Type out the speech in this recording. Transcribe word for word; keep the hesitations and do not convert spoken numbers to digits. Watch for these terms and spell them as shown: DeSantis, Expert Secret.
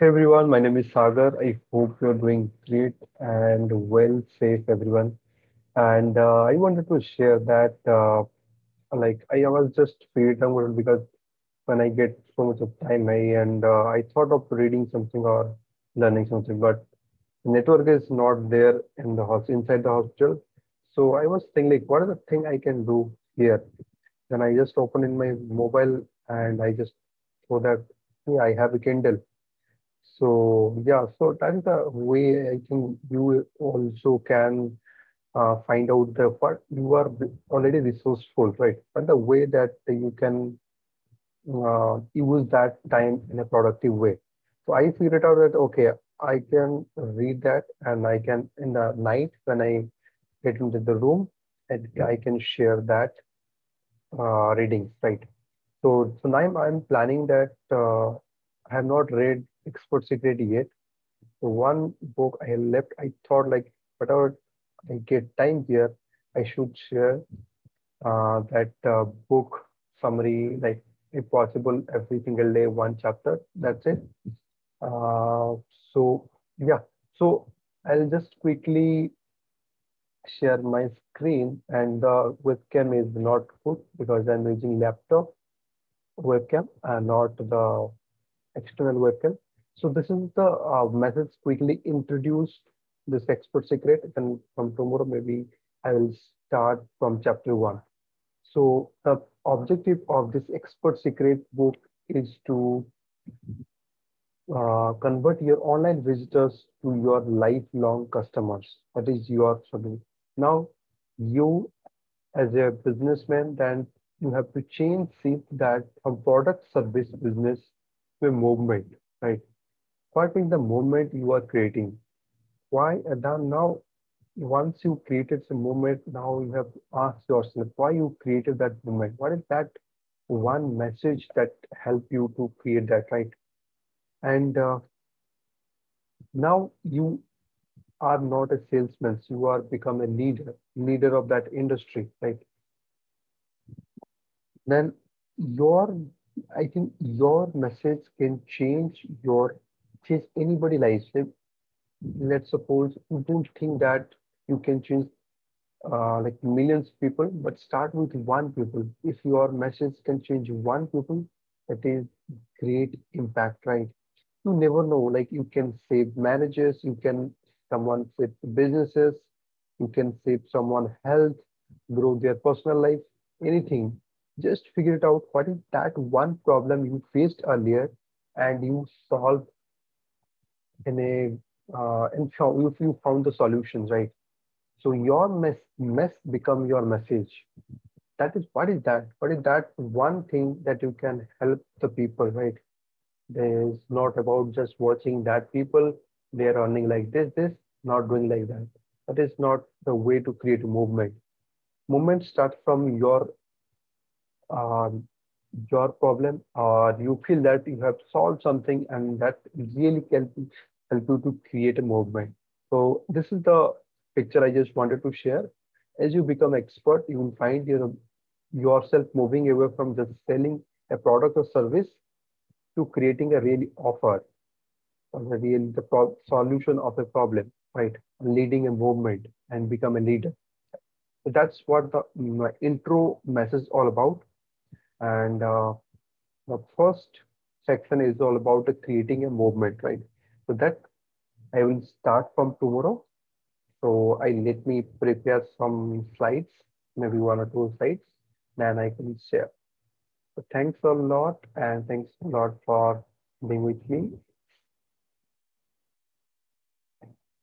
Hey everyone, my name is Sagar. I hope you're doing great and well, safe everyone. And uh, I wanted to share that, uh, like, I was just feeling down because when I get so much of time, I and uh, I thought of reading something or learning something, but the network is not there in the house inside the hospital. So I was thinking, like, what is the thing I can do here? Then I just open in my mobile and I just saw that hey, I have a Kindle. So yeah, so that is the way I think you also can uh, find out the what you are already resourceful, right? But the way that you can uh, use that time in a productive way. So I figured out that okay, I can read that, and I can in the night when I get into the room, and I can share that uh, reading, right? So so now I'm, I'm planning that uh, I have not read Expert Secret yet. So one book I left, I thought like whatever I get time here, I should share uh, that uh, book summary, like if possible, every single day, one chapter. That's it. Uh, so yeah, so I'll just quickly share my screen, and the webcam is not good because I'm using laptop webcam and not the external webcam. So this is the uh, message quickly introduced this Expert Secret, and from tomorrow maybe I will start from chapter one. So the objective of this Expert Secret book is to uh, convert your online visitors to your lifelong customers. That is your solution. Now you as a businessman, then you have to change seat that from product service business to a movement, right? What is the movement you are creating? Why? And then now, once you created some movement, now you have asked yourself why you created that movement. What is that one message that helped you to create that, right? And uh, now you are not a salesman; you are become a leader, leader of that industry, right? Then your, I think your message can change your change anybody's life. Let's suppose you don't think that you can change uh, like millions of people, but start with one people. If your message can change one people, that is great impact, right? You never know, like you can save marriages, you can someone save businesses, you can save someone health, grow their personal life, anything. Just figure it out. What is that one problem you faced earlier and you solved in a uh, and found, if you found the solutions, right? So your mess mess become your message. That is what is that? What is that one thing that you can help the people, right? There is not about just watching that people they are earning like this, this not doing like that. That is not the way to create a movement. Movement starts from your Uh, your problem, or you feel that you have solved something, and that really can help you to create a movement. So this is the picture I just wanted to share. As you become expert, you will find your, yourself moving away from just selling a product or service to creating a real offer, or the real the pro solution of a problem, right? Leading a movement and become a leader. So that's what the my intro message is all about. And uh, the first section is all about uh, creating a movement, right? So that I will start from tomorrow. So I let me prepare some slides, maybe one or two slides, then I can share. So thanks a lot, and thanks a lot for being with me.